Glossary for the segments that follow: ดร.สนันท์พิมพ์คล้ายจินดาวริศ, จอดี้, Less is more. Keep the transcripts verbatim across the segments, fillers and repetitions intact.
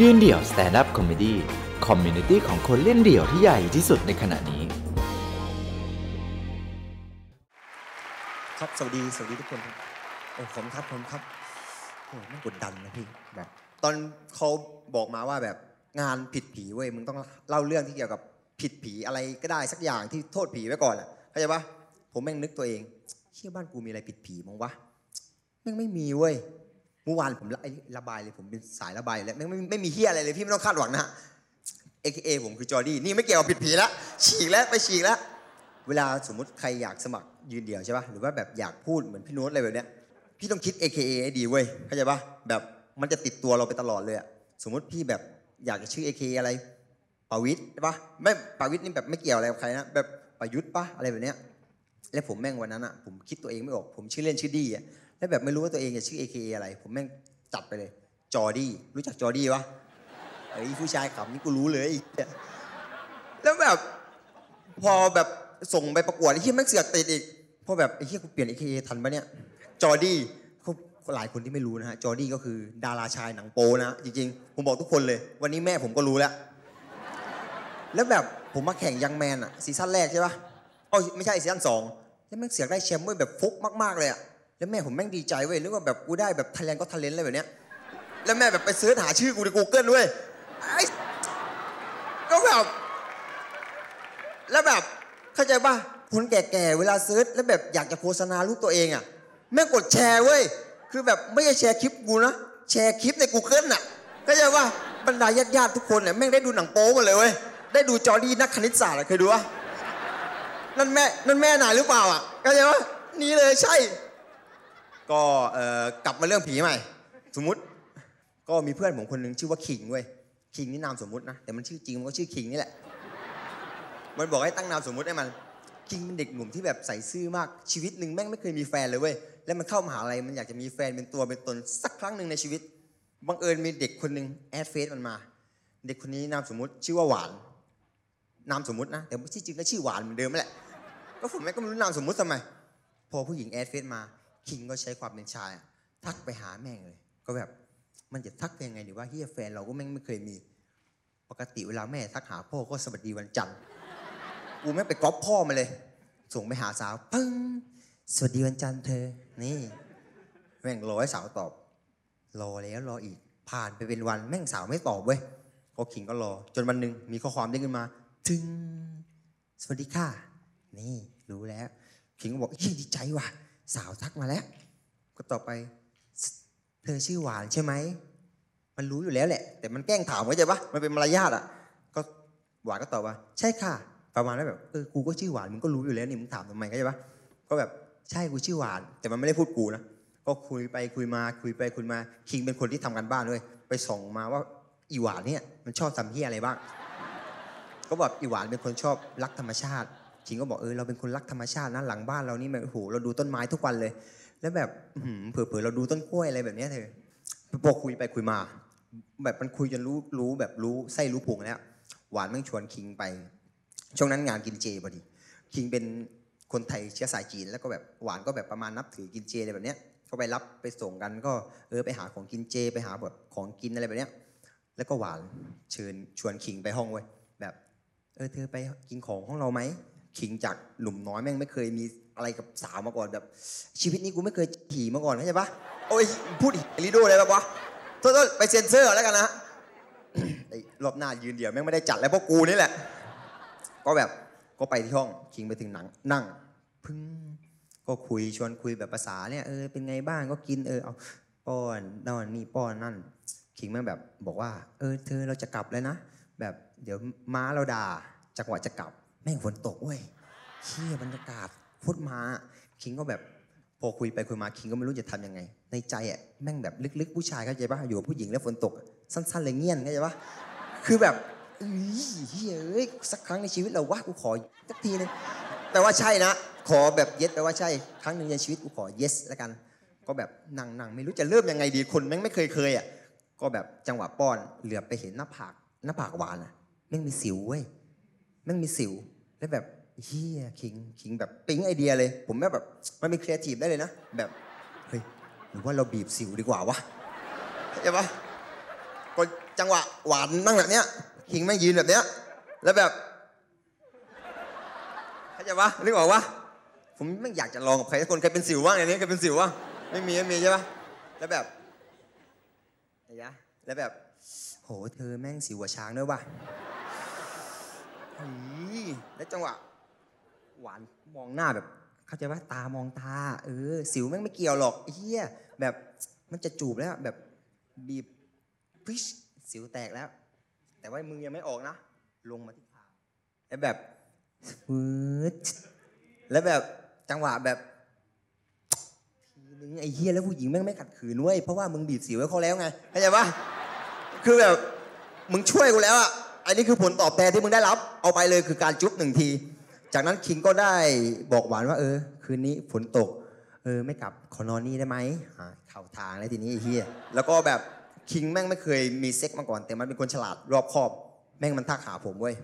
ยืนเดี่ยว Stand-up Comedy คอมมูนิตี้ของคนเล่นเดี่ยวที่ใหญ่ที่สุดในขณะนี้ครับสวัสดีสวัสดีทุกคนครับผมครับผมครับโอ้มันกดดันนะพี่แบบตอนเขาบอกมาว่าแบบงานผิดผีเว้ยมึงต้องเล่าเรื่องที่เกี่ยวกับผิดผีอะไรก็ได้สักอย่างที่โทษผีไว้ก่อนแหละเข้าใจปะผมแม่งนึกตัวเองเชื่อบ้านกูมีอะไรผิดผีมั้งวะแม่งไม่มีเว้ยเมื่อวานผมระบายเลยผมเป็นสายระบายแล้วแม่งไม่ไม่มีเฮียอะไรเลยพี่ไม่ต้องคาดหวังนะ เอ เค เอ ผมคือจอร์ดี้นี่ไม่เกี่ยวกับผิดผีแล้วฉีกแล้วไปฉีกแล้วเวลาสมมติใครอยากสมัครยืนเดี่ยวใช่ปะหรือว่าแบบอยากพูดเหมือนพี่โน้ตอะไรแบบเนี้ยพี่ต้องคิด เอ เค เอ ให้ดีเว้ยเข้าใจปะแบบมันจะติดตัวเราไปตลอดเลยอะสมมติพี่แบบอยากจะชื่อ เอ เค เอ อะไรปาวิทย์ใช่ปะไม่ปาวิทย์นี่แบบไม่เกี่ยวอะไรกับใครนะแบบประยุทธ์ปะอะไรแบบเนี้ยแล้วผมแม่งวันนั้นอะผมคิดตัวเองไม่ออกผมชื่อเล่นชื่อดี้อะแล้วแบบไม่รู้ว่าตัวเองจะชื่อ เอ เค เอ อะไรผมแม่งจัดไปเลยจอร์ดี้รู้จักจอร์ดี้ปะไอ้ผู้ชายขำนี่กูรู้เลยแล้วแบบพอแบบส่งไปประกวดไอ้เหี้ยแม่งเสือกติดอีกพอแบบไอ้เหี้ยกูเปลี่ยน เอ เค เอ ทันปะเนี่ยจอร์ดี้หลายคนที่ไม่รู้นะฮะจอร์ดี้ก็คือดาราชายหนังโป้นะจริงๆผมบอกทุกคนเลยวันนี้แม่ผมก็รู้แล้วแล้วแบบผมมาแข่งยังแมนอะซีซั่นแรกใช่ปะอ๋อไม่ใช่ซีซั่นสองแล้วแม่งเสือกได้แชมป์เว้ยแบบฟุกมากๆเลยอะแล้วแม่ผมแม่งดีใจเว้ยนึกว่าแบบกูได้แบบไทยแลนด์ก็ทะเลนอะไรแบบเนี้ยแล้วแม่แบบไปเสิร์ชหาชื่อกูใน Google ด้วยไอ้ก็แบบแล้วแบบเข้าใจป่ะคนแก่ๆเวลาเสิร์ชแล้วแบบอยากจะโฆษณารูปตัวเองอ่ะแม่งกดแชร์เว้ยคือแบบไม่ใช่แชร์คลิปกูนะแชร์คลิปใน Google น่ะเข้าใจป่ะบรรดาญาติๆทุกคนเนี่ยแม่งได้ดูหนังโป๊หมดเลยเว้ยได้ดูจอร์ดี้นักคณิตศาสตร์เคยดูป่ะนั่นแม่นั่นแม่นายหรือเปล่าอ่ะเข้าใจป่ะนี่เลยใช่ก็กลับมาเรื่องผีใหม่สมมุติก็มีเพื่อนผมคนนึงชื่อว่าคิงเว้ยคิงนี่นามสมมุตินะแต่มันชื่อจริงมันก็ชื่อคิงนี่แหละมันบอกให้ตั้งนามสมมุติให้มันคิงเป็นเด็กหนุ่มที่แบบใส่ซื่อมากชีวิตหนึ่งแม่งไม่เคยมีแฟนเลยเว้ยแล้วมันเข้ามหาลัยมันอยากจะมีแฟนเป็นตัวเป็นตนสักครั้งหนึ่งในชีวิตบังเอิญมีเด็กคนนึงแอดเฟซมันมาเด็กคนนี้นามสมมุติชื่อว่าหวานนามสมมุตินะแต่ที่จริงก็ชื่อหวานเหมือนเดิมแหละก็ผมแม่ก็ไม่รู้นามสมมุติทำไมพอผู้หญิงแอดเฟซมาคิงก็ใช้ความเป็นชายทักไปหาแม่งเลยก็แบบมันจะทักยังไงดีว่าเฮียแฟนเราก็แม่งไม่เคยมีปกติเวลาแม่ทักหาพ่อก็สวัสดีวันจันทร์กูแม่งไปก๊อปพ่อมาเลยส่งไปหาสาวปึ้งสวัสดีวันจันทร์เธอนี่แม่งรอให้สาวตอบรอแล้วรออีกผ่านไปเป็นวันแม่งสาวไม่ตอบเว้ยก็คิงก็รอจนวันนึงมีข้อความเด้งขึ้นมาถึงสวัสดีค่ะนี่รู้แล้วคิงก็บอกเฮียดีใจว่ะสาวทักมาแล้วก็ต่อไปเธอชื่อหวานใช่ไหมมันรู้อยู่แล้วแหละแต่มันแกล้งถามเข้าใจปะมันเป็นมารยาทอ่ะก็หวานก็ตอบว่าใช่ค่ะประมาณนั้นแบบเออกูก็ชื่อหวานมึงก็รู้อยู่แล้วนี่มึงถามทำไมเข้าใจปะก็แบบใช่กูชื่อหวานแต่มันไม่ได้พูดกูนะก็คุยไปคุยมาคุยไปคุยมาคิงเป็นคนที่ทำกันบ้านด้วยไปส่องมาว่าอีหวานเนี่ยมันชอบทำเหี้ยอะไรบ้างก็แบบอีหวานเป็นคนชอบรักธรรมชาติคิงก็บอกเออเราเป็นคนรักธรรมชาตินะหลังบ้านเรานี่แบบโอ้โหเราดูต้นไม้ทุกวันเลยแล้วแบบเผื่อๆเราดูต้นกล้วยอะไรแบบนี้เธอพอคุยไปคุยมาแบบมันคุยจนรู้รู้แบบรู้ไส้รู้พุงแล้วหวานแม่งชวนคิงไปช่วงนั้นงานกินเจพอดีคิงเป็นคนไทยเชื้อสายจีนแล้วก็แบบหวานก็แบบประมาณนับถือกินเจอะไรแบบนี้ก็ไปรับไปส่งกันก็เออไปหาของกินเจไปหาแบบของกินอะไรแบบนี้แล้วก็หวานเชิญชวนคิงไปห้องไว้แบบเออเธอไปกินของห้องเราไหมคิงจากหนุ่มน้อยแม่งไม่เคยมีอะไรกับสาวมาก่อนแบบชีวิตนี้กูไม่เคยขี่มาก่อนเข้าใจปะโอ้ยพูดลิโด้เลยปะวะต้นไปเซ็นเซอร์แล้วกันนะ รอบหน้ายืนเดี่ยวแม่งไม่ได้จัดแล้วเพราะกูนี่แหละ ก็แบบก็ไปที่ห้องคิงไปถึงหนังนั่งพึ่งก็คุยชวนคุยแบบภาษาเนี่ยเออเป็นไงบ้างก็กินเออเอาป้อนนอนนี่ป้อนนั่นคิงแม่งแบบบอกว่าเออเธอเราจะกลับแล้วนะแบบเดี๋ยวม้าเราด่าจังหวะจะกลับแม่งฝนตกเว้ยเชี่ยบรรยากาศโคตรมาคิงก็แบบพอคุยไปคุยมาคิงก็ไม่รู้จะทำยังไงในใจอ่ะแม่งแบบลึกๆผู้ชายเข้าใจป่ะอยู่กับผู้หญิงแล้วฝนตกสั้นๆเลยเงี่ยนเข้าใจป่ะคือแบบเฮ้ยสักครั้งในชีวิตเราวะกูขอสักทีนึงแต่ว่าใช่นะขอแบบเย็ดแปลว่าใช่ครั้งหนึ่งในชีวิตกูขอเย็ดละกันก็แบบนั่งๆไม่รู้จะเริ่มยังไงดีคนแม่งไม่เคยเคยอ่ะก็แบบจังหวะป้อนเหลือบไปเห็นหน้าผากหน้าผากหวานอ่ะแม่งมีสิวเว้ยแม่งมีสิวแล้วแบบเฮียคิงคิงแบบปิ๊งไอเดียเลยผมแม่แบบมันมีครีเอทีฟได้เลยนะแบบเฮ้ยหรือว่าเราบีบสิวดีกว่าวะใช่ปะก็ จังหวะหวานนั่งแบบเนี้ยคิงแม่งยืนแบบเนี้ยแล้วแบบเข้าใจปะนึกออกปะผมแม่งอยากจะลองกับใครสักคนใครเป็นสิวบ้างอย่างนี้ใครเป็นสิวบ้างไม่มีไม่มีใช่ปะแล้วแบบไอ้ยะแล้วแบบโหเธอแม่งสิวหัวช้างด้วยว่ะแล้วจังหวะหวานมองหน้าแบบเข้าใจว่าตามองตาเออสิวแม่งไม่เกี่ยวหรอกเฮียแบบมันจะจูบแล้วแบบบีบพิชสิวแตกแล้วแต่ว่ามือยังไม่ออกนะลงมาที่ขาแล้วแบบแล้วแบบจังหวะแบบทีนึงไอ้เฮียแล้วผู้หญิงแม่งไม่ขัดขืนเว้ยเพราะว่ามึงบีบสิวไว้เขาแล้วไงเข้าใจป่ะคือแบบมึงช่วยกูแล้วอ่ะอันนี้คือผลตอบแทนที่มึงได้รับเอาไปเลยคือการจุ๊บหนึ่งทีจากนั้นคิงก็ได้บอกหวานว่าเออคืนนี้ฝนตกเออไม่กลับขอนอนนี่ได้ไหมเข่าทางเลยทีนี้ไอ้เฮียแล้วก็แบบคิงแม่งไม่เคยมีเซ็กมาก่อนแต่มันเป็นคนฉลาดรอบคอบแม่งมันทักหาผมเว้ย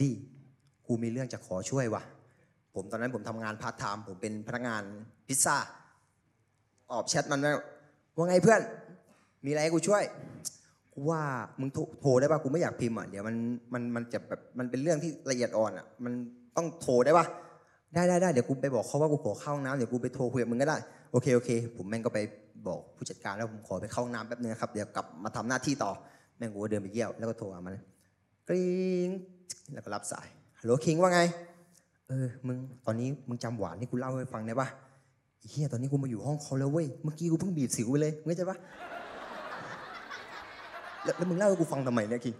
ดีกูมีเรื่องจะขอช่วยว่ะผมตอนนั้นผมทำงานพาร์ทไทม์ผมเป็นพนักงานพิซซ่าออกแชทมันว่าไงเพื่อนมีอะไรให้กูช่วยกูว่ามึงโทรได้ป่ะกูไม่อยากพิมพ์อ่ะเดี๋ยวมันมันมันจะแบบมันเป็นเรื่องที่ละเอียดอ่อนอ่ะมันต้องโทรได้ป่ะได้ได้ได้เดี๋ยวกูไปบอกเขาว่ากูขอเข้าห้องน้ำเดี๋ยวกูไปโทรคุยกับมึงก็ได้โอเคโอเคผมแม่งก็ไปบอกผู้จัดการแล้วผมขอไปเข้าห้องน้ำแป๊บนึงครับเดี๋ยวกลับมาทำหน้าที่ต่อแม่งกูเดินไปเยี่ยวแล้วก็โทรหามันกริ๊งแล้วก็รับสายฮัลโหลคิงว่าไงเออมึงตอนนี้มึงจำหวานที่กูเล่าให้ฟังได้ป่ะเฮียตอนนี้กูมาอยู่ห้องเขาแล้วเว้ยเมื่อกี้กูเพิ่งบีบสิวไปเลยมึงเข้าใจป่ะแล้วมึงเล่าให้กูฟังทำไมเนี่ยคิง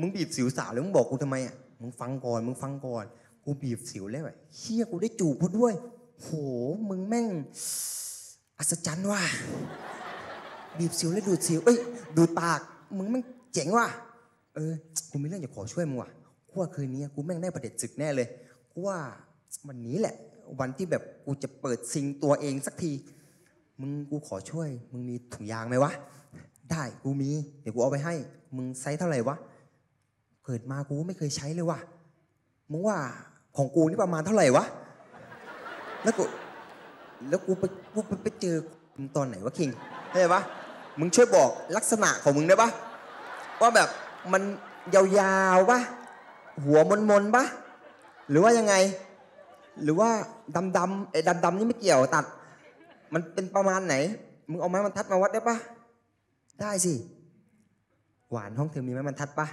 มึงบีบสิวสาวแล้วมึงบอกกูทำไมอ่ะมึงฟังก่อนมึงฟังก่อนกูบีบสิวแล้วไอ้เฮียกูได้จูบเขาด้วยโหมึงแม่งอัศจรรย์ว่ะบีบสิวแล้วดูดสิวเอ้ยดูดปากมึงแม่งเจ๋งว่ะเออกูมีเรื่องอยากขอช่วยมึงว่ะกูว่าคืนนี้กูแม่งได้ประเด็นศึกแน่เลยกูว่าวันนี้แหละวันที่แบบกูจะเปิดซิงตัวเองสักทีมึงกูขอช่วยมึงมีถุงยางไหมวะได้กูมีเดี๋ยวกูเอาไปให้มึงไซส์เท่าไหร่วะเกิดมากูไม่เคยใช้เลยว่ะมึงว่าของกูนี่ประมาณเท่าไหร่วะแล้วกูแล้วกูไปกูไปเจอมึงตอนไหนวะคิงได้ปะมึงช่วยบอกลักษณะของมึงได้ปะว่าแบบมันยาวๆปะหัวมนๆปะหรือว่ายังไงหรือว่าดำๆไอ้ดำๆนี่ไม่เกี่ยวตัดมันเป็นประมาณไหนมึงเอาไม้บรรทัดมาวัดได้ปะได้สิหวานห้องเธอมีไม้บรรทัดปะ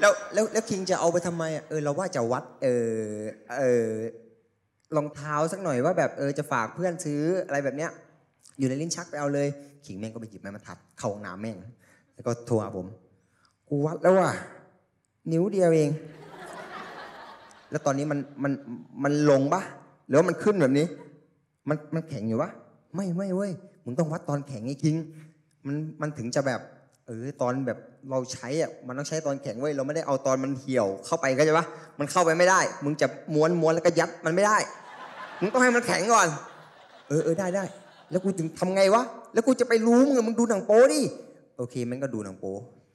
แล้วแล้วแล้วคิงจะเอาไปทำไมเออเราว่าจะวัดเออเออรองเท้าสักหน่อยว่าแบบเออจะฝากเพื่อนซื้ออะไรแบบเนี้ยอยู่ในลิ้นชักไปเอาเลยขิงแม่งก็ไปหยิบไม้บรรทัดเข้าห้องน้ำแม่งแล้วก็โทรหาผมกูวัดแล้วว่ะนิ้วเดียวเองแล้วตอนนี้มันมันมันลงปะหรือว่ามันขึ้นแบบนี้มันมันแข็งอยู่ปะไม่ไม่เว้ยมึงต้องวัดตอนแข็งไอ้คิงมันมันถึงจะแบบเออตอนแบบเราใช้อ่ะมันต้องใช้ตอนแข็งเว้ยเราไม่ได้เอาตอนมันเหี่ยวเข้าไปเข้าใจปะมันเข้าไปไม่ได้มึงจะม้วนม้วนแล้วก็ยัดมันไม่ได้มึงต้องให้มันแข็งก่อนเออเออได้ได้แล้วกูถึงทำไงวะแล้วกูจะไปรู้มึงมึงดูหนังโป๊ดิโอเคมันก็ดูหนังโป๊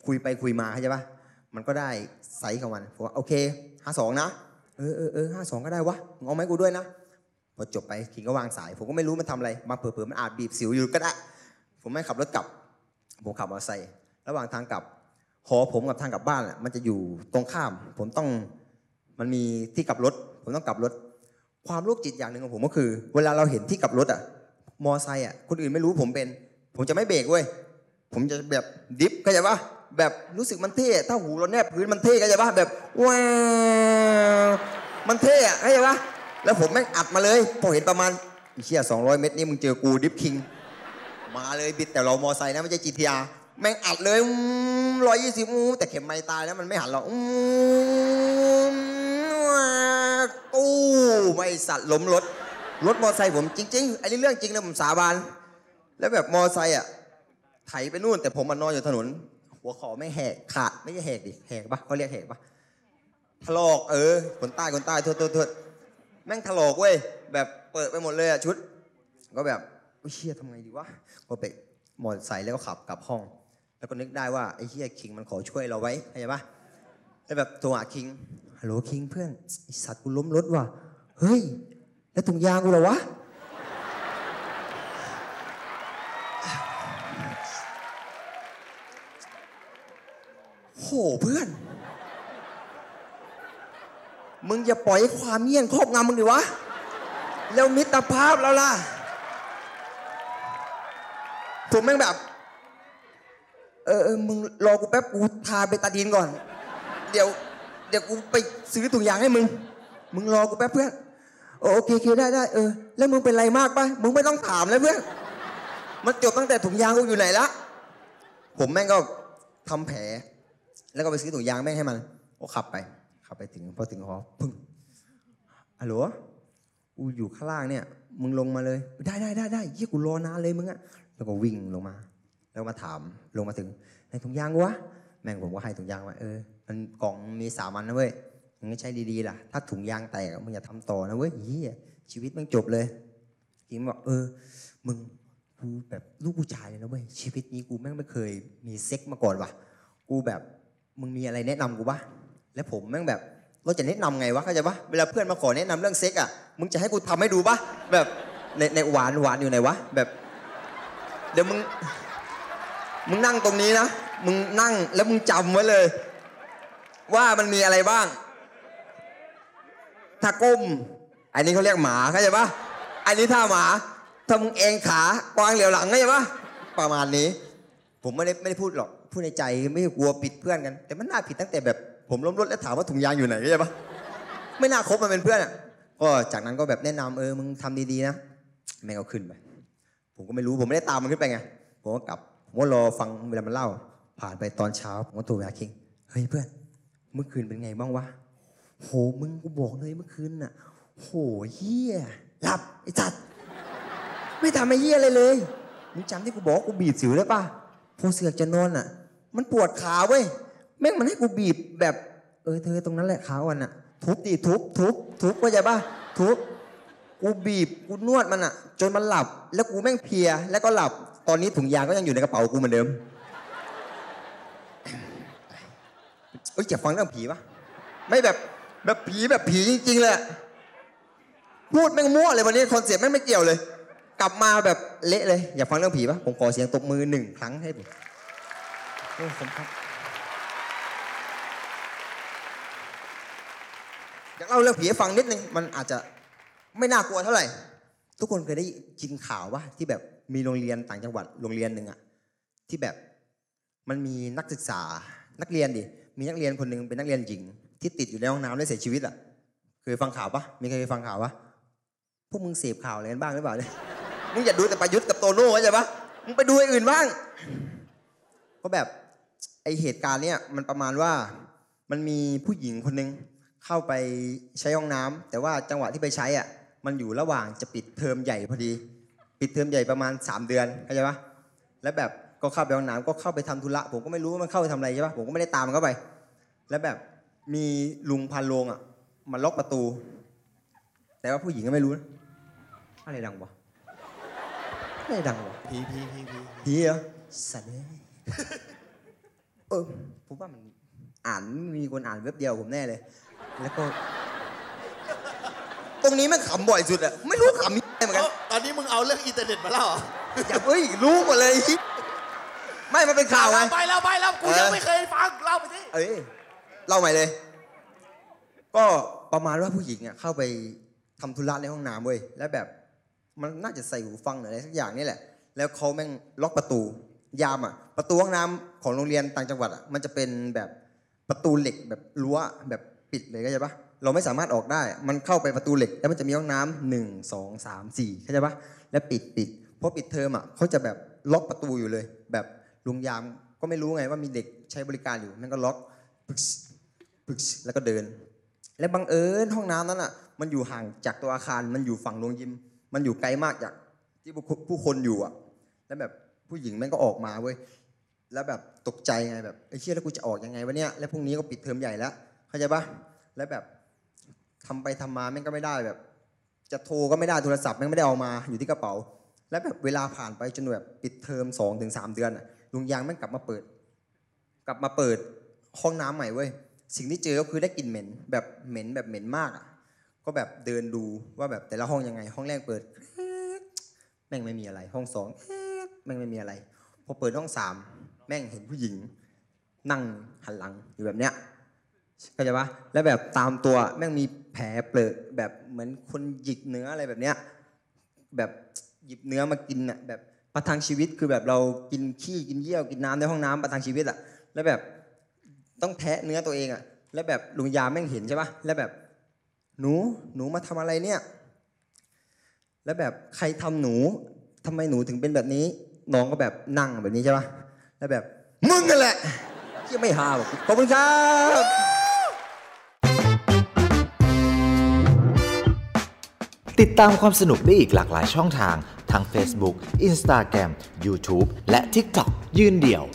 คุยไปคุยมาเข้าใจปะมันก็ได้ไซส์ของมันผมว่าโอเคห้าสองนะเออเออเออห้าสองก็ได้วะมึงเอาไหมกูด้วยนะพอจบไปคิงก็วางสายผมก็ไม่รู้มันทำอะไรมาเผลอๆมันอาจบีบสิวอยู่ก็ได้ผมไม่ขับรถกลับผมขับมอเตอร์ไซค์ระหว่างทางกลับหอผมกับทางกลับบ้านมันจะอยู่ตรงข้ามผมต้องมันมีที่กลับรถผมต้องกลับรถความโรคจิตอย่างหนึ่งของผมก็คือเวลาเราเห็นที่กลับรถอ่ะมอไซค์อ่ะคนอื่นไม่รู้ผมเป็นผมจะไม่เบรกเว้ยผมจะแบบดิฟเข้าใจปะแบบรู้สึกมันเท่ถ้าหูเราแนบพื้นมันเท่เข้าใจปะแบบว้าวมันเท่อะเข้าใจปะแล้วผมแม่งอัดมาเลยพอเห็นประมาณอีเชี่ยสองร้อยเมตรนี่มึงเจอกูดิฟคิงมาเลยบิดแต่เรามอไซค์นะไม่ใช่ จี ที อาร์ แม่งอัดเลยร้อยยี่สิบแต่เข็มไม่ตายแล้วมันไม่หันหรอกตู้ไม่สัตว์ล้มรถรถมอไซค์ผมจริงๆอันนี้เรื่องจริงนะผมสาบานแล้วแบบมอไซค์อ่ะไถไปนู่นแต่ผมมันนอนอยู่ถนนหัวคอไม่แหกขาดไม่ใช่แหกดิแหกปะเขาเรียกแหกปะถลอกเออคนใต้คนใต้โทษโทษโทษแม่งถลอกเว้ยแบบเปิดไปหมดเลยอ่ะชุดก็แบบเฮียทำไงดีวะก็ไปหมอนใส่แล้วก็ขับกลับห้องแล้วก็นึกได้ว่าไอ้เฮียคิงมันขอช่วยเราไว้เข้าใจปะแล้วแบบตัวคิงฮัลโหลคิงเพื่อนไอ้สัตว์กูล้มรถว่ะเฮ้ยแล้วถุงยางกูเหรอวะ เพื่อนมึงอย่าปล่อยความเงี่ยงครอบงำมึงดิวะแล้วมิตรภาพเราล่ะผมแม่งแบบเออเออมึงรอกูแป๊บกูทาเบตาดีนก่อนเดี๋ยวเดี๋ยวกูไปซื้อถุงยางให้มึงมึงรอกูแป๊บเพื่อนโอเคเคได้ได้เออแล้วมึงเป็นไรมากป่ะมึงไม่ต้องถามแล้วเพื่อนมันจบตั้งแต่ถุงยางกูอยู่ไหนละผมแม่งก็ทำแผลแล้วก็ไปซื้อถุงยางแม่งให้มันก็ขับไปขับไปถึงพอถึงหอพึ่งอ๋อหรอกูอยู่ข้างล่างเนี่ยมึงลงมาเลยได้ได้ได้ได้เยี่ยกูรอนานเลยมึงอะแล้วก็วิ่งลงมาแล้วมาถามลงมาถึงในถุงยางวะแม่งผมก็ให้ถุงยางไว้เออมันกล่องมีสามอันนะเว้ยมึงใช้ดีๆล่ะถ้าถุงยางแตกมึงอย่าทำต่อนะเว้ยเฮียชีวิตมึงจบเลยกิมบอกเออมึงกูแบบลูกผู้ชายเลยนะเว้ยชีวิตนี้กูแม่งไม่เคยมีเซ็กมาก่อนว่ะกูแบบมึงมีอะไรแนะนำกูปะแล้วผมแม่งแบบเราจะแนะนำไงวะเข้าใจปะเวลาเพื่อนมาขอแนะนำเรื่องเซ็กอ่ะมึงจะให้กูทำให้ดูปะแบบในในหวานหวานอยู่ไหนวะแบบเดี๋ยวมึงมึงนั่งตรงนี้นะมึงนั่งแล้วมึงจำไว้เลยว่ามันมีอะไรบ้างถ้าก้มอันนี้เขาเรียกหมาเข้าใจปะอันนี้ท่าหมาถ้ามึงเองขากวางเหลียวหลังเข้าใจปะประมาณนี้ผมไม่ได้ไม่ได้พูดหรอกพูดในใจไม่กลัวผิดเพื่อนกันแต่มันน่าผิดตั้งแต่แบบผมล้มรถแล้วถามว่าถุงยางอยู่ไหนเข้าใจปะไม่น่าคบมันเป็นเพื่อนอ่ะก็จากนั้นก็แบบแนะนำเออมึงทำดีๆนะแม่งเอาขึ้นไปผมก็ไม่รู้ผมไม่ได้ตามมันขึ้นไปไงผมก็กลับผมก็รอฟังเวลามันเล่าผ่านไปตอนเช้าผมก็โทรไปหาคิงเฮ้ยเพื่อนเมื่อคืนเป็นไงบ้างวะโหมึงกูบอกเลยเมื่อคืนน่ะโหเหี้ยหลับไอ้จัดไม่ทำไอ้เหี้ยอะไรเลยมึงจำที่กูบอกกูบีบสิวได้ป่ะพอเสือกจะนอนน่ะมันปวดขาเว้ยแม่งมันให้กูบีบแบบเออเธอตรงนั้นแหละขาวันน่ะทุบดิทุบทุบทุบเข้าใจป่ะทุบกูบีบกูนวดมันน่ะจนมันหลับแล้วกูแม่งเพลียแล้วก็หลับตอนนี้ถุงยางก็ยังอยู่ในกระเป๋ากูเหมือนเดิมเอ้ยจะฟังเรื่องผีปะไม่แบบแบบผีแบบผีจริงๆเลยพูดแม่งมั่วเลยวันนี้คอนเซ็ปต์แม่งไม่เกี่ยวเลยกลับมาแบบเละเลยอยากฟังเรื่องผีปะผมขอเสียงตบมือหนึ่งครั้งให้ผมโอ้ผมครับอยากเล่าเรื่องผีให้ฟังนิดนึงมันอาจจะไม่น่ากลัวเท่าไหร่ทุกคนเคยได้ยินข่าวว่าที่แบบมีโรงเรียนต่างจังหวัดโรงเรียนหนึ่งอะที่แบบมันมีนักศึกษานักเรียนดิมีนักเรียนคนหนึ่งเป็นนักเรียนหญิงที่ติดอยู่ในห้องน้ำได้เสียชีวิตอะเคยฟังข่าวปะมีใครเคยฟังข่าวปะพวกมึงเสพข่าวอะไรกันบ้างหรือเปล่าเนี่ยมึงอย่าดูแต่ประยุทธ์กับโตโน่เข้าใจปะมึงไปดูไอ้อื่นบ้างก็แบบไอเหตุการณ์เนี่ยมันประมาณว่ามันมีผู้หญิงคนหนึ่งเข้าไปใช้ห้องน้ำแต่ว่าจังหวะที่ไปใช้อะมันอยู่ระหว่างจะปิดเทอมใหญ่พอดีปิดเทอมใหญ่ประมาณสามเดือนเข้าใจปะแล้วแบบก็เข้าไปห้องน้ำก็เข้าไปทำธุระผมก็ไม่รู้ว่ามันเข้าไปทำอะไรใช่ปะผมก็ไม่ได้ตามมันเข้าไปแล้วแบบมีลุงพันโรงอ่ะมาล็อกประตูแต่ว่าผู้หญิงก็ไม่รู้นะอะไรดังวะอะไรดังวะผีผีผีผีผีเหรอสัตว์เลยเออผมว่ามันอ่านมีคนอ่านเว็บเดียวผมแน่เลยแล้วก็ตรงนี้มันขำบ่อยสุดอะไม่รู้ขำยังไงเหมือนกันตอนนี้มึงเอาเรื่องอินเทอร์เน็ตมาเล่าอย่าเอ้ยรู้หมดเลยไม่มันเป็นข่าวไงไปแล้วไปแล้วกูยังไม่เคยฟังเล่าไปสิเอ้ยเล่าใหม่เลยก็ประมาณว่าผู้หญิงเนี่ยเข้าไปทำธุระในห้องน้ำเว้ยแล้วแบบมันน่าจะใส่หูฟังหรืออะไรสักอย่างนี่แหละแล้วเขาแม่งล็อกประตูยามอ่ะประตูห้องน้ำของโรงเรียนต่างจังหวัดอ่ะมันจะเป็นแบบประตูเหล็กแบบรั้วแบบปิดเลยเข้าใจปะเราไม่สามารถออกได้มันเข้าไปประตูเหล็กแล้วมันจะมีห้องน้ำหนึ่งสองสามสี่เข้าใจปะแล้วปิดปิดเพราะปิดเทอมอ่ะเขาจะแบบล็อกประตูอยู่เลยแบบลุงยามก็ไม่รู้ไงว่ามีเด็กใช้บริการอยู่มันก็ล็อกปึ๊กปึ๊กแล้วก็เดินและบังเอิญห้องน้ำนั้นอ่ะมันอยู่ห่างจากตัวอาคารมันอยู่ฝั่งโรงยิมมันอยู่ไกลมากจากที่ผู้คนอยู่อ่ะแล้วแบบผู้หญิงแม่งก็ออกมาเว้ยแล้วแบบตกใจไงแบบไอ้เชี่ยแล้วกูจะออกยังไงวะเนี่ยแล้วพรุ่งนี้ก็ปิดเทอมใหญ่แล้วเข้าใจปะแล้วแบบทำไปทำมาแม่งก็ไม่ได้แบบจะโทรก็ไม่ได้โทรศัพท์แม่งไม่ได้เอามาอยู่ที่กระเป๋าแล้วแบบเวลาผ่านไปจนแบบปิดเทอม สองถึงสาม เดือนน่ะลุงยางแม่งกลับมาเปิดกลับมาเปิดห้องน้ำใหม่เว้ยสิ่งที่เจอก็คือได้กลิ่นเหม็นแบบเหม็นแบบเหม็นมากอ่ะก็แบบเดินดูว่าแบบแต่ละห้องยังไงห้องแรกเปิดแม่งไม่มีอะไรห้องสองแม่งไม่มีอะไรพอเปิดห้องสามแม่งเห็นผู้หญิง นั่งหันหลังอยู่แบบเนี้ยเข้าใจปะแล้วแบบตามตัวแม่งมีแผลเปลือกแบบเหมือนคนหยิกเนื้ออะไรแบบเนี้ยแบบหยิบเนื้อมากินอ่ะแบบประทังชีวิตคือแบบเรากินขี้กินเยี่ยวกินน้ำในห้องน้ำประทังชีวิตอ่ะแล้วแบบต้องแทะเนื้อตัวเองอ่ะแล้วแบบลุงยาแม่งเห็นใช่ปะแล้วแบบหนูหนูมาทำอะไรเนี่ยแล้วแบบใครทำหนูทำไมหนูถึงเป็นแบบนี้น้องก็แบบนั่งแบบนี้ใช่ปะแล้วแบบมึงนั่นแหละที่ไม่หาบอกขอบคุณครับติดตามความสนุกได้อีกหลากหลายช่องทางทั้ง Facebook Instagram YouTube และ TikTok ยืนเดี่ยว